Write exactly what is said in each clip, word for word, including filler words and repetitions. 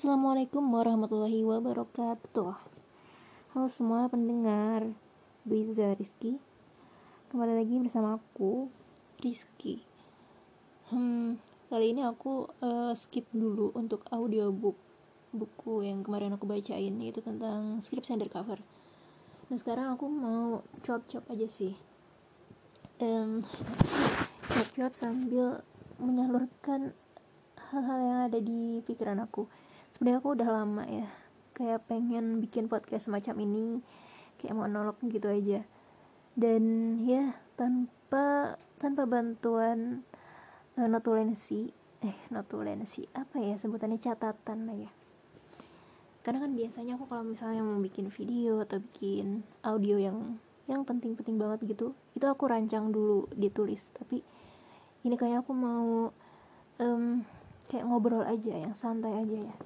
Assalamualaikum warahmatullahi wabarakatuh. Halo semua pendengar Duiza Rizky. Kembali lagi bersama aku Rizky. Hmm, kali ini aku uh, skip dulu untuk audiobook buku yang kemarin aku bacain, yaitu tentang Skripsi Undercover. Dan sekarang aku mau cuap-cuap aja sih. Um, cuap-cuap sambil menyalurkan hal-hal yang ada di pikiran aku. Sebenarnya aku udah lama ya kayak pengen bikin podcast semacam ini, kayak monolog gitu aja. Dan ya tanpa tanpa bantuan uh, notulensi, eh notulensi apa ya sebutannya, catatan lah ya. Karena kan biasanya aku kalau misalnya mau bikin video atau bikin audio yang yang penting-penting banget gitu, itu aku rancang dulu, ditulis. Tapi ini kayaknya aku mau um, kayak ngobrol aja, yang santai aja ya.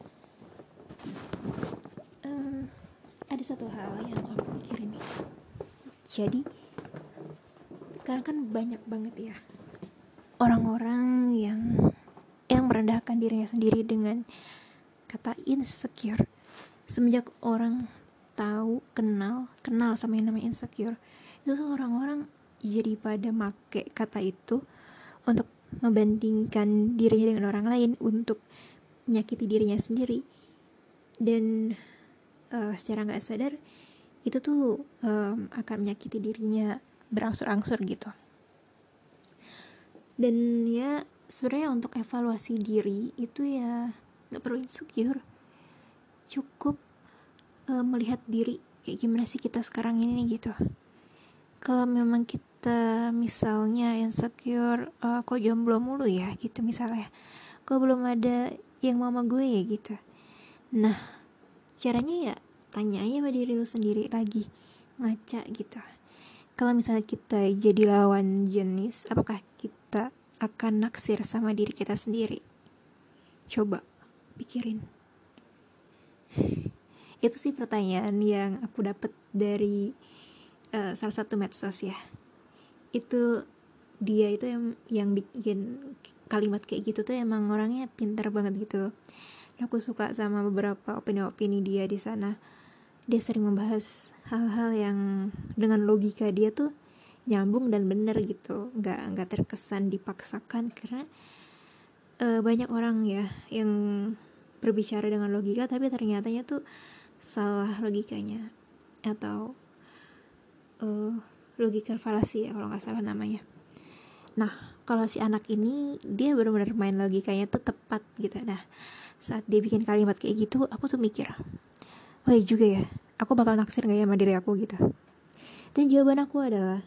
Um, ada satu hal yang aku pikirin nih. Jadi sekarang kan banyak banget ya orang-orang yang yang merendahkan dirinya sendiri dengan kata insecure. Semenjak orang tahu, kenal, kenal sama yang namanya insecure, itu orang-orang jadi pada make kata itu untuk membandingkan dirinya dengan orang lain, untuk menyakiti dirinya sendiri. Dan uh, secara gak sadar itu tuh um, akan menyakiti dirinya berangsur-angsur gitu. Dan ya sebenarnya untuk evaluasi diri itu ya gak perlu insecure, cukup uh, melihat diri kayak gimana sih kita sekarang ini gitu. Kalau memang kita misalnya insecure, uh, kok jomblo mulu ya gitu misalnya, kok belum ada yang mama gue ya gitu. Nah caranya ya tanya aja sama diri lu sendiri lagi, ngaca gitu. Kalau misalnya kita jadi lawan jenis, apakah kita akan naksir sama diri kita sendiri? Coba pikirin. Itu sih pertanyaan yang aku dapat dari uh, salah satu medsos ya. Itu dia itu yang yang bikin kalimat kayak gitu tuh emang orangnya pintar banget gitu. Dan aku suka sama beberapa opini-opini dia di sana. Dia sering membahas hal-hal yang dengan logika dia tuh nyambung dan benar gitu, nggak nggak terkesan dipaksakan. Karena e, banyak orang ya yang berbicara dengan logika tapi ternyatanya tuh salah logikanya, atau e, logika falasi ya kalau nggak salah namanya. Nah kalau si anak ini dia benar-benar main logikanya tuh tepat gitu. Nah saat dia bikin kalimat kayak gitu, aku tuh mikir, wah juga ya, aku bakal naksir nggak ya sama diri aku gitu. Dan jawaban aku adalah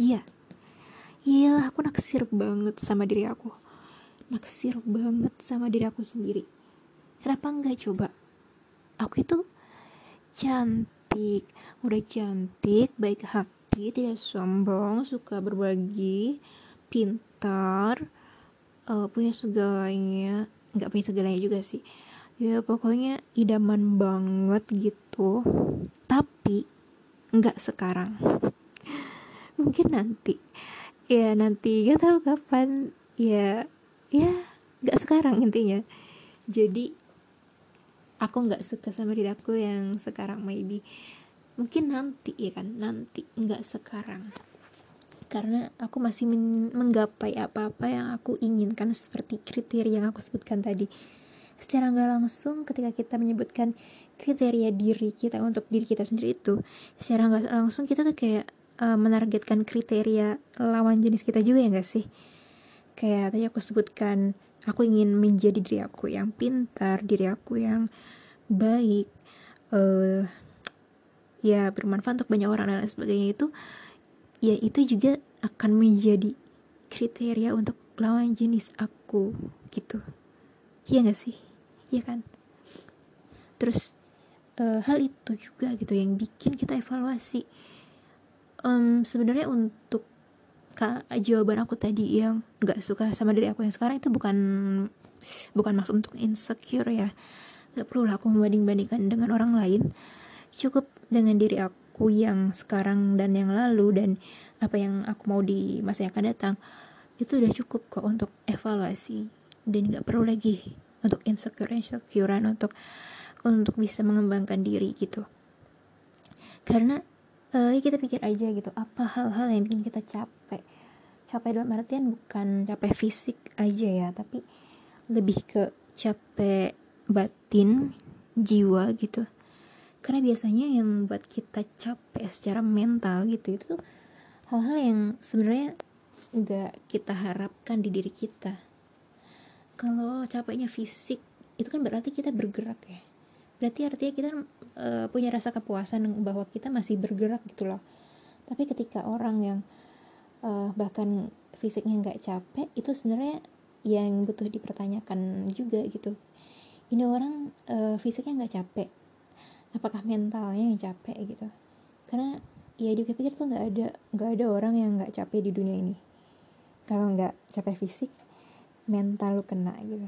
iya, iyalah aku naksir banget sama diri aku, naksir banget sama diri aku sendiri. Kenapa nggak coba? Aku itu cantik, udah cantik, baik hati, tidak sombong, suka berbagi, pintar, uh, punya segalanya, nggak punya segalanya juga sih ya, pokoknya idaman banget gitu. Tapi nggak sekarang, mungkin nanti ya, nanti nggak tahu kapan ya, ya nggak sekarang intinya. Jadi aku nggak suka sama diri aku yang sekarang, maybe mungkin nanti ya kan, nanti nggak sekarang, karena aku masih men- menggapai apa-apa yang aku inginkan seperti kriteria yang aku sebutkan tadi. Secara nggak langsung ketika kita menyebutkan kriteria diri kita untuk diri kita sendiri itu, secara nggak langsung kita tuh kayak uh, menargetkan kriteria lawan jenis kita juga ya nggak sih. Kayak tadi aku sebutkan, aku ingin menjadi diri aku yang pintar, diri aku yang baik, eh uh, ya bermanfaat untuk banyak orang dan lain sebagainya. Itu ya itu juga akan menjadi kriteria untuk lawan jenis aku gitu. Iya gak sih? Iya kan? Terus e, hal itu juga gitu yang bikin kita evaluasi. um, sebenarnya untuk ka, jawaban aku tadi yang gak suka sama diri aku yang sekarang itu bukan bukan maksud untuk insecure ya. Gak perlu lah aku membanding-bandingkan dengan orang lain, cukup dengan diri aku yang sekarang dan yang lalu, dan apa yang aku mau di masa yang akan datang. Itu udah cukup kok untuk evaluasi, dan gak perlu lagi untuk insecure-insecurean, untuk untuk bisa mengembangkan diri gitu. Karena uh, kita pikir aja gitu, apa hal-hal yang bikin kita capek. Capek dalam artian bukan capek fisik aja ya, tapi lebih ke capek batin, jiwa gitu. Karena biasanya yang buat kita capek secara mental gitu, itu tuh hal-hal yang sebenarnya nggak kita harapkan di diri kita. Kalau capeknya fisik, itu kan berarti kita bergerak ya. Berarti artinya kita e, punya rasa kepuasan bahwa kita masih bergerak gitu loh. Tapi ketika orang yang e, bahkan fisiknya nggak capek, itu sebenarnya yang butuh dipertanyakan juga gitu. Ini orang e, fisiknya nggak capek, apakah mentalnya yang capek gitu? Karena ya di pikir tuh nggak ada nggak ada orang yang nggak capek di dunia ini. Kalau nggak capek fisik, mental lu kena gitu.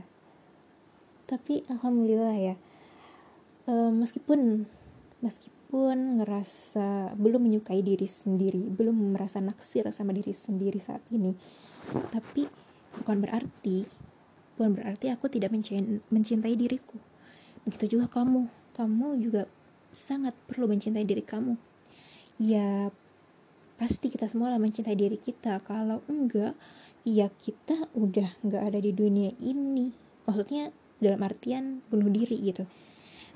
Tapi alhamdulillah ya. meskipun meskipun ngerasa belum menyukai diri sendiri, belum merasa naksir sama diri sendiri saat ini, tapi bukan berarti bukan berarti aku tidak mencintai diriku. Begitu juga kamu, kamu juga sangat perlu mencintai diri kamu. Ya pasti kita semua lah mencintai diri kita. Kalau enggak, ya kita udah nggak ada di dunia ini. Maksudnya dalam artian bunuh diri gitu.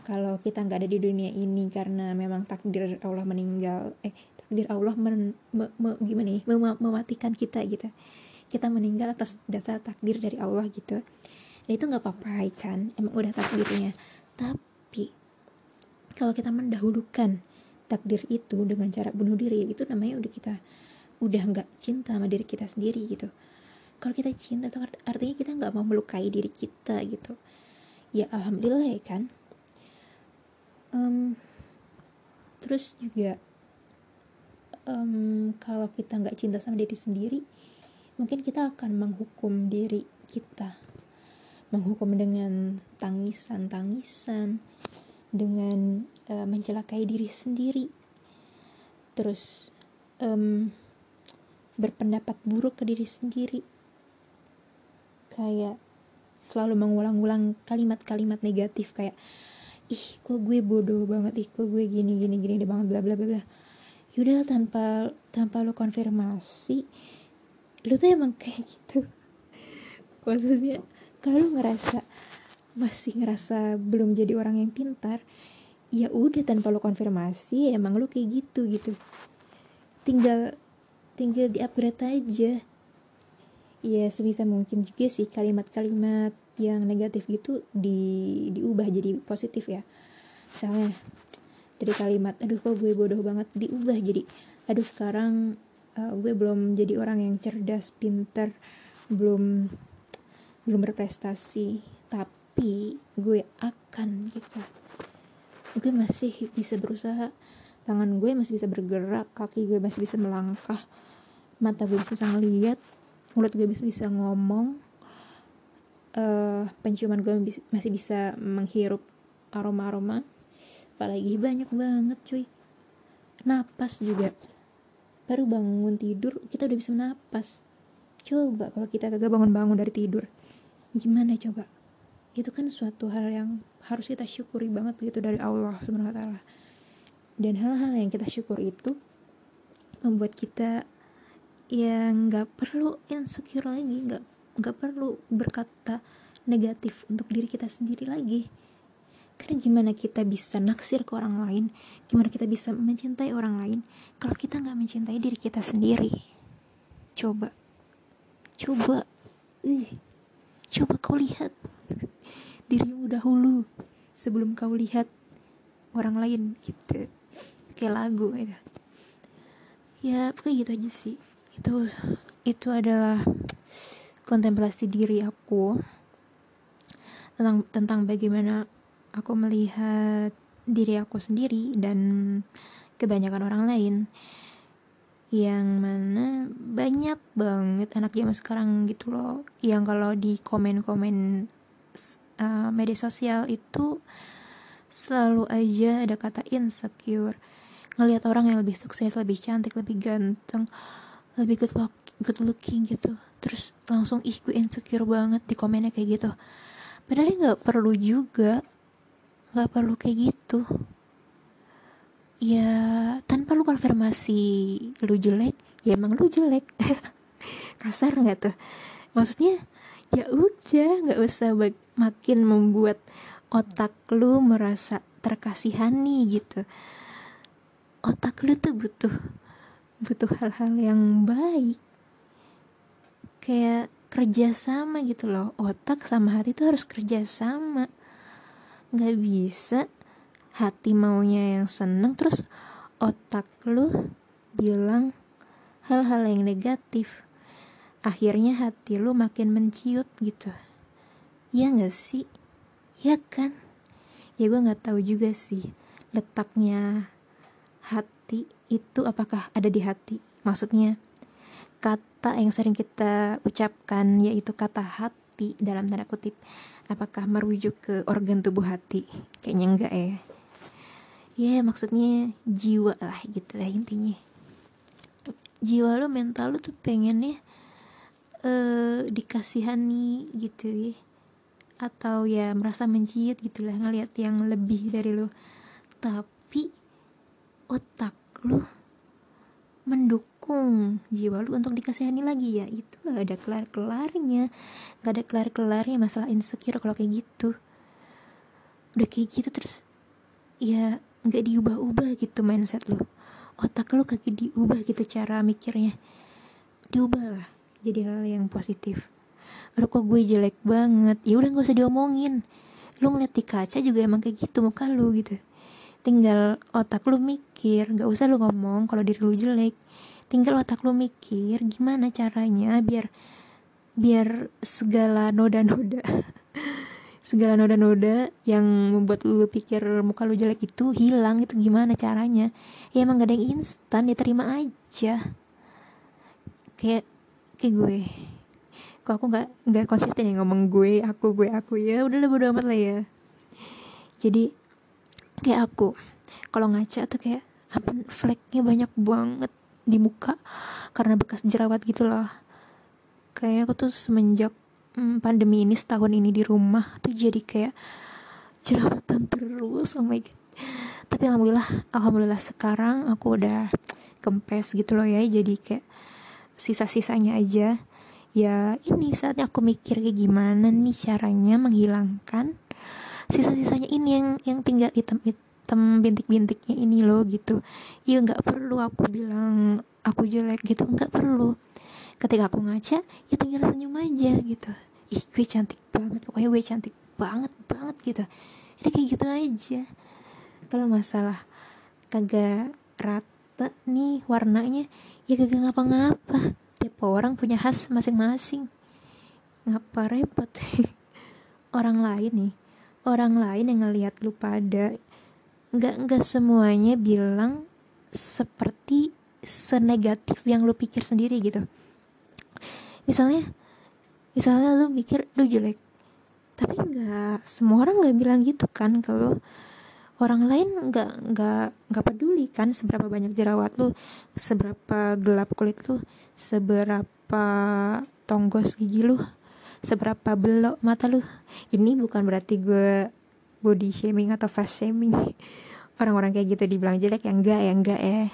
Kalau kita nggak ada di dunia ini karena memang takdir Allah meninggal, eh takdir Allah men, me, me, gimana ya, mem, mematikan kita gitu. Kita meninggal atas dasar takdir dari Allah gitu. Dan itu nggak apa-apa kan, emang udah takdirnya. Tapi kalau kita mendahulukan takdir itu dengan cara bunuh diri, itu namanya udah kita udah nggak cinta sama diri kita sendiri gitu. Kalau kita cinta, itu art- artinya kita nggak mau melukai diri kita gitu. Ya alhamdulillah ya kan. Um, terus juga um, kalau kita nggak cinta sama diri sendiri, mungkin kita akan menghukum diri kita, menghukum dengan tangisan-tangisan, dengan uh, mencelakai diri sendiri, terus um, berpendapat buruk ke diri sendiri, kayak selalu mengulang-ulang kalimat-kalimat negatif kayak ih kok gue bodoh banget, ih kok gue gini gini gini banget, bla bla bla bla. Yaudah, tanpa tanpa lo konfirmasi, lo tuh emang kayak gitu. Maksudnya kalau lo ngerasa masih ngerasa belum jadi orang yang pintar, ya udah tanpa lo konfirmasi ya emang lo kayak gitu gitu. Tinggal tinggal di upgrade aja. Ya sebisa mungkin juga sih kalimat-kalimat yang negatif gitu di diubah jadi positif ya. Misalnya dari kalimat aduh kok gue bodoh banget, diubah jadi aduh sekarang uh, gue belum jadi orang yang cerdas, pinter, belum belum berprestasi, tapi gue akan gitu. Gue masih bisa berusaha, tangan gue masih bisa bergerak, kaki gue masih bisa melangkah, mata gue masih bisa ngelihat, mulut gue masih bisa ngomong, Uh, penciuman gue bis- masih bisa menghirup aroma-aroma, apalagi banyak banget cuy. Napas juga, baru bangun tidur kita udah bisa napas. Coba kalau kita kagak bangun-bangun dari tidur, gimana coba? Itu kan suatu hal yang harus kita syukuri banget gitu dari Allah subhanahu wa taala. Dan hal-hal yang kita syukur itu membuat kita yang gak perlu insecure lagi, gak nggak perlu berkata negatif untuk diri kita sendiri lagi. Karena gimana kita bisa naksir ke orang lain, gimana kita bisa mencintai orang lain kalau kita nggak mencintai diri kita sendiri? Coba, coba, ih, coba kau lihat dirimu dahulu sebelum kau lihat orang lain gitu. Kayak lagu gitu. Ya pokoknya gitu aja sih. Itu itu adalah kontemplasi diri aku tentang tentang bagaimana aku melihat diri aku sendiri dan kebanyakan orang lain, yang mana banyak banget anak zaman sekarang gitu loh, yang kalau di komen-komen uh, media sosial itu selalu aja ada kata insecure. Ngelihat orang yang lebih sukses, lebih cantik, lebih ganteng, lebih good look, good looking gitu, terus langsung ih gue insecure banget di komennya kayak gitu. Padahal nggak perlu juga, nggak perlu kayak gitu. Ya tanpa lu konfirmasi lu jelek, ya emang lu jelek. Kasar nggak tuh? Maksudnya ya udah, nggak usah bak- makin membuat otak lu merasa terkasihani gitu. Otak lu tuh butuh butuh hal-hal yang baik. Kayak kerjasama gitu loh, otak sama hati tuh harus kerjasama. Gak bisa hati maunya yang seneng terus otak lu bilang hal-hal yang negatif, akhirnya hati lu makin menciut gitu. Ya gak sih? Ya kan? Ya gue gak tahu juga sih letaknya hati itu apakah ada di hati. Maksudnya kata yang sering kita ucapkan yaitu kata hati dalam tanda kutip, apakah merujuk ke organ tubuh hati? Kayaknya enggak ya. Ya maksudnya jiwa lah gitu lah intinya. Jiwa lo, mental lo tuh pengennya eh, dikasihani gitu ya, atau ya merasa menciut gitu lah, ngelihat yang lebih dari lo. Tapi otak lo mendukung jiwa lu untuk dikasihani lagi. Ya itu gak ada kelar-kelarnya, gak ada kelar-kelarnya masalah insecure kalau kayak gitu. Udah kayak gitu terus ya gak diubah-ubah gitu mindset lu, otak lu kagak diubah gitu cara mikirnya. Diubah lah jadi hal yang positif. Aduh kok gue jelek banget, ya udah gak usah diomongin. Lu ngeliat di kaca juga emang kayak gitu muka lu gitu, tinggal otak lu mikir. Gak usah lu ngomong kalau diri lu jelek, tinggal otak lu mikir gimana caranya biar biar segala noda-noda segala noda-noda yang membuat lu pikir muka lu jelek itu hilang. Itu gimana caranya? Ya emang gak ada yang instan, diterima aja. Kayak kayak gue, kok aku nggak nggak konsisten ya ngomong gue aku gue aku ya udahlah bodo amat lah ya. Jadi kayak aku kalau ngaca tuh kayak apa, fleknya banyak banget di muka karena bekas jerawat gitu loh. Kayaknya aku tuh semenjak hmm, pandemi ini, setahun ini di rumah tuh jadi kayak jerawatan terus. Oh my god. Tapi alhamdulillah, alhamdulillah sekarang aku udah kempes gitu loh ya. Jadi kayak sisa-sisanya aja. Ya ini saatnya aku mikir kayak gimana nih caranya menghilangkan sisa-sisanya ini yang yang tinggal hitam itu, tem bintik-bintiknya ini loh gitu. Ya nggak perlu aku bilang aku jelek gitu, nggak perlu. Ketika aku ngaca ya tinggal senyum aja gitu. Ih gue cantik banget, pokoknya gue cantik banget banget gitu. Jadi kayak gitu aja. Kalau masalah kagak rata nih warnanya, ya kagak ngapa-ngapa. Tiap orang punya khas masing-masing. Ngapa repot? Orang lain nih, orang lain yang ngelihat lu pada, Nggak, nggak semuanya bilang seperti senegatif yang lu pikir sendiri gitu. Misalnya, misalnya lu mikir lu jelek, tapi nggak semua orang nggak bilang gitu kan ke lu. Orang lain nggak nggak nggak peduli kan seberapa banyak jerawat lu, seberapa gelap kulit lu, seberapa tonggos gigi lu, seberapa belok mata lu. Ini bukan berarti gue body shaming atau face shaming orang-orang kayak gitu dibilang jelek. Ya enggak, ya enggak eh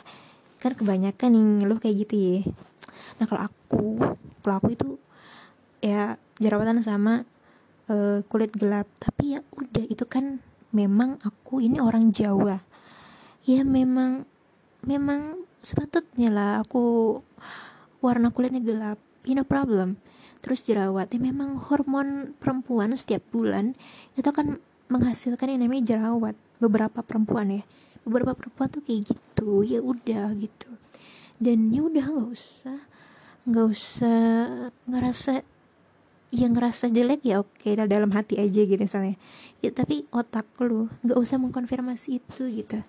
kan kebanyakan yang ngeluh kayak gitu ya. Nah kalau aku kalau aku itu ya jerawatan sama uh, kulit gelap. Tapi ya udah, itu kan memang aku ini orang Jawa ya, memang memang sepatutnya lah aku warna kulitnya gelap, you know problem. Terus jerawat ya memang hormon perempuan setiap bulan itu kan menghasilkan yang namanya jerawat. Beberapa perempuan ya, beberapa perempuan tuh kayak gitu. Ya udah gitu, dan ya udah nggak usah nggak usah ngerasa yang ngerasa jelek ya oke okay, dalam hati aja gitu misalnya ya. Tapi otak lu nggak usah mengkonfirmasi itu gitu.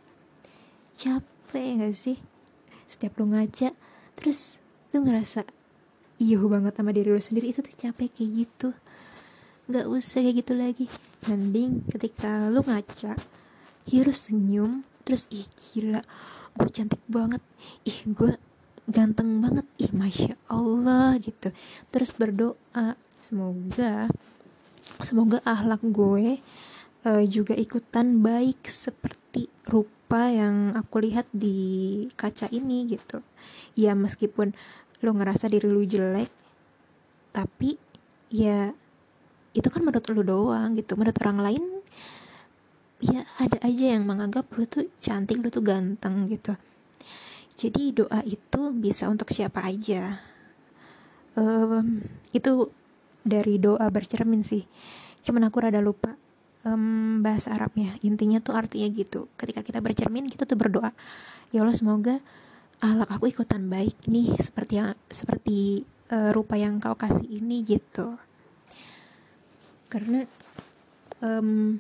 Capek nggak sih setiap lu ngaca terus lu ngerasa iyo banget sama diri lu sendiri? Itu tuh capek kayak gitu. Gak usah kayak gitu lagi. Mending ketika lu ngaca ya harus senyum. Terus ih gila, gue cantik banget, ih gue ganteng banget, ih masya Allah gitu. Terus berdoa semoga Semoga akhlak gue uh, juga ikutan baik seperti rupa yang aku lihat di kaca ini gitu. Ya meskipun lo ngerasa diri lo jelek, tapi ya itu kan menurut lo doang gitu. Menurut orang lain ya ada aja yang menganggap lo tuh cantik, lo tuh ganteng gitu. Jadi doa itu bisa untuk siapa aja. Um, itu dari doa bercermin sih. Cuman aku rada lupa um, bahasa Arabnya. Intinya tuh artinya gitu. Ketika kita bercermin, kita tuh berdoa. Ya Allah, semoga akhlak aku ikutan baik nih seperti yang, seperti uh, rupa yang kau kasih ini gitu. Karena Um,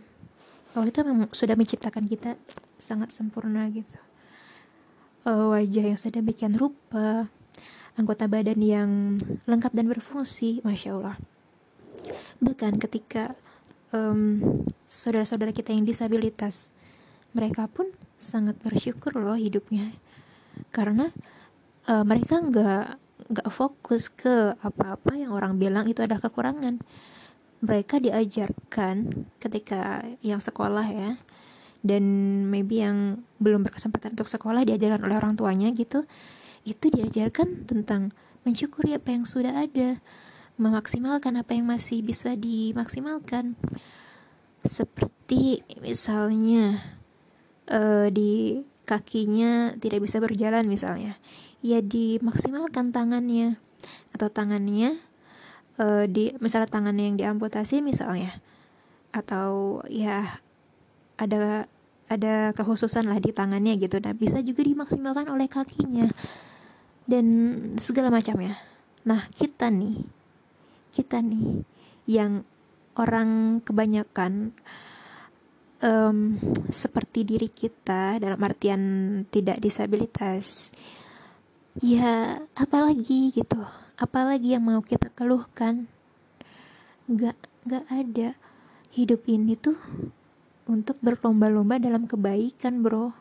Allah itu memang sudah menciptakan kita sangat sempurna gitu. Uh, wajah yang sedemikian rupa, anggota badan yang lengkap dan berfungsi, Masya Allah. Bahkan ketika um, saudara-saudara kita yang disabilitas, mereka pun sangat bersyukur loh hidupnya. Karena uh, mereka gak, gak fokus ke apa-apa yang orang bilang itu adalah kekurangan. Mereka diajarkan ketika yang sekolah ya, dan maybe yang belum berkesempatan untuk sekolah diajarkan oleh orang tuanya gitu, itu diajarkan tentang mensyukuri apa yang sudah ada, memaksimalkan apa yang masih bisa dimaksimalkan. Seperti misalnya uh, di kakinya tidak bisa berjalan misalnya, ya dimaksimalkan tangannya, atau tangannya Uh, di misalnya tangannya yang diamputasi misalnya, atau ya ada ada kekhususan lah di tangannya gitu. Nah bisa juga dimaksimalkan oleh kakinya dan segala macamnya. Nah kita nih kita nih yang orang kebanyakan um, seperti diri kita dalam artian tidak disabilitas, ya apalagi gitu. Apalagi yang mau kita keluhkan? Gak, gak ada. Hidup ini tuh untuk berlomba-lomba dalam kebaikan, bro.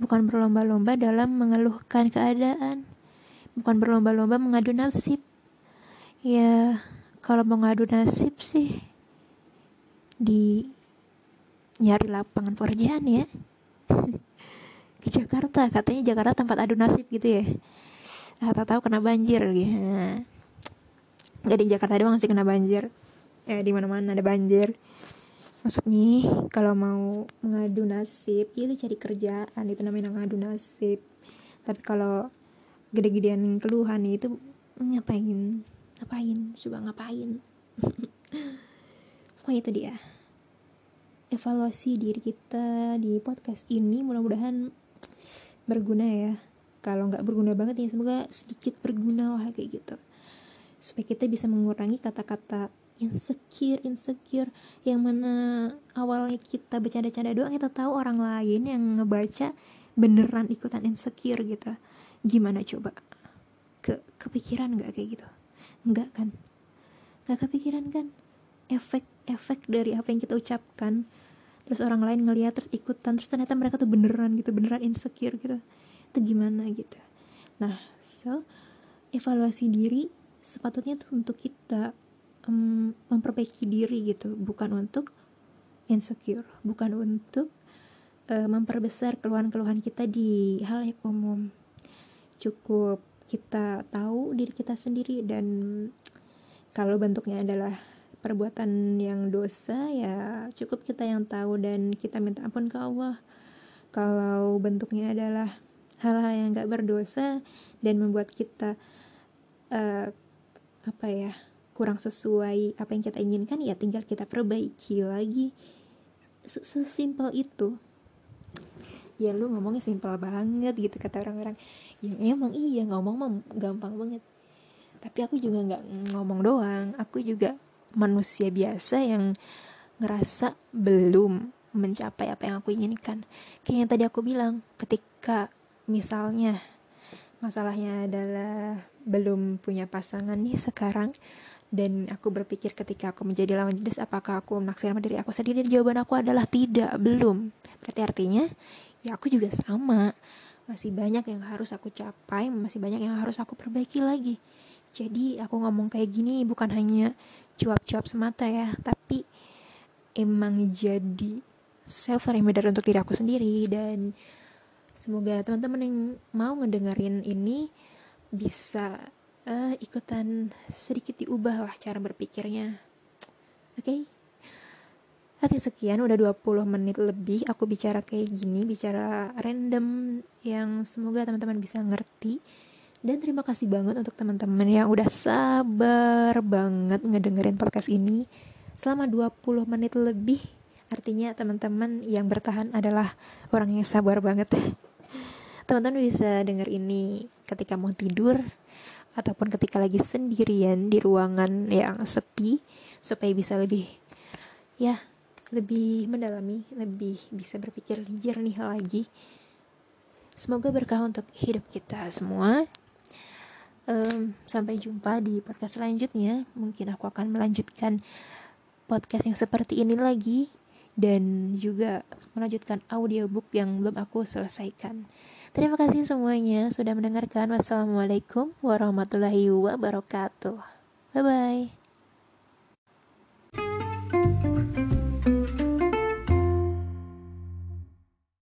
Bukan berlomba-lomba dalam mengeluhkan keadaan. Bukan berlomba-lomba mengadu nasib. Ya, kalau mau ngadu nasib sih di nyari lapangan pekerjaan ya. Ke Jakarta, katanya Jakarta tempat adu nasib gitu ya. Ah, tahu kena banjir gitu. Gak di Jakarta doang sih kena banjir. Ya di mana-mana ada banjir. Maksudnya kalau mau ngadu nasib, ya lu cari kerjaan, itu namanya ngadu nasib. Tapi kalau gede-gedean keluhan itu ngapain? Ngapain? Coba ngapain? Pokoknya itu dia. Evaluasi diri kita di podcast ini mudah-mudahan berguna ya. Kalau nggak berguna banget ya semoga sedikit berguna lah kayak gitu, supaya kita bisa mengurangi kata-kata insecure insecure yang mana awalnya kita bercanda-canda doang, kita tahu orang lain yang ngebaca beneran ikutan insecure gitu. Gimana coba, ke kepikiran nggak kayak gitu? Nggak kan? Nggak kepikiran kan? Efek-efek dari apa yang kita ucapkan, terus orang lain ngelihat terus ikutan, terus ternyata mereka tuh beneran gitu, beneran insecure gitu. Gimana gitu. Nah, so evaluasi diri sepatutnya tuh untuk kita um, memperbaiki diri gitu, bukan untuk insecure, bukan untuk uh, memperbesar keluhan-keluhan kita di hal yang umum. Cukup kita tahu diri kita sendiri, dan kalau bentuknya adalah perbuatan yang dosa ya cukup kita yang tahu dan kita minta ampun ke Allah. Kalau bentuknya adalah hal-hal yang gak berdosa dan membuat kita uh, apa ya kurang sesuai apa yang kita inginkan, ya tinggal kita perbaiki lagi. Sesimpel itu. Ya lu ngomongnya simpel banget gitu kata orang-orang. Ya emang iya, ngomong mah gampang banget. Tapi aku juga gak ngomong doang. Aku juga manusia biasa yang ngerasa belum mencapai apa yang aku inginkan. Kayak yang tadi aku bilang, ketika misalnya masalahnya adalah belum punya pasangan nih sekarang, dan aku berpikir ketika aku menjadi lawan jenis apakah aku menaksir sama diri aku sendiri, dan jawaban aku adalah tidak, belum. Berarti artinya ya aku juga sama, masih banyak yang harus aku capai, masih banyak yang harus aku perbaiki lagi. Jadi aku ngomong kayak gini bukan hanya cuap-cuap semata ya, tapi emang jadi self reminder untuk diri aku sendiri. Dan semoga teman-teman yang mau ngedengerin ini bisa uh, ikutan sedikit diubah lah cara berpikirnya. Oke? Okay? Oke, sekian udah dua puluh menit lebih aku bicara kayak gini, bicara random yang semoga teman-teman bisa ngerti. Dan terima kasih banget untuk teman-teman yang udah sabar banget ngedengerin podcast ini selama dua puluh menit lebih. Artinya teman-teman yang bertahan adalah orang yang sabar banget. Teman-teman bisa denger ini ketika mau tidur ataupun ketika lagi sendirian di ruangan yang sepi supaya bisa lebih ya lebih mendalami, lebih bisa berpikir jernih lagi. Semoga berkah untuk hidup kita semua. Um, sampai jumpa di podcast selanjutnya. Mungkin aku akan melanjutkan podcast yang seperti ini lagi dan juga melanjutkan audiobook yang belum aku selesaikan. Terima kasih semuanya sudah mendengarkan. Wassalamualaikum warahmatullahi wabarakatuh. Bye bye.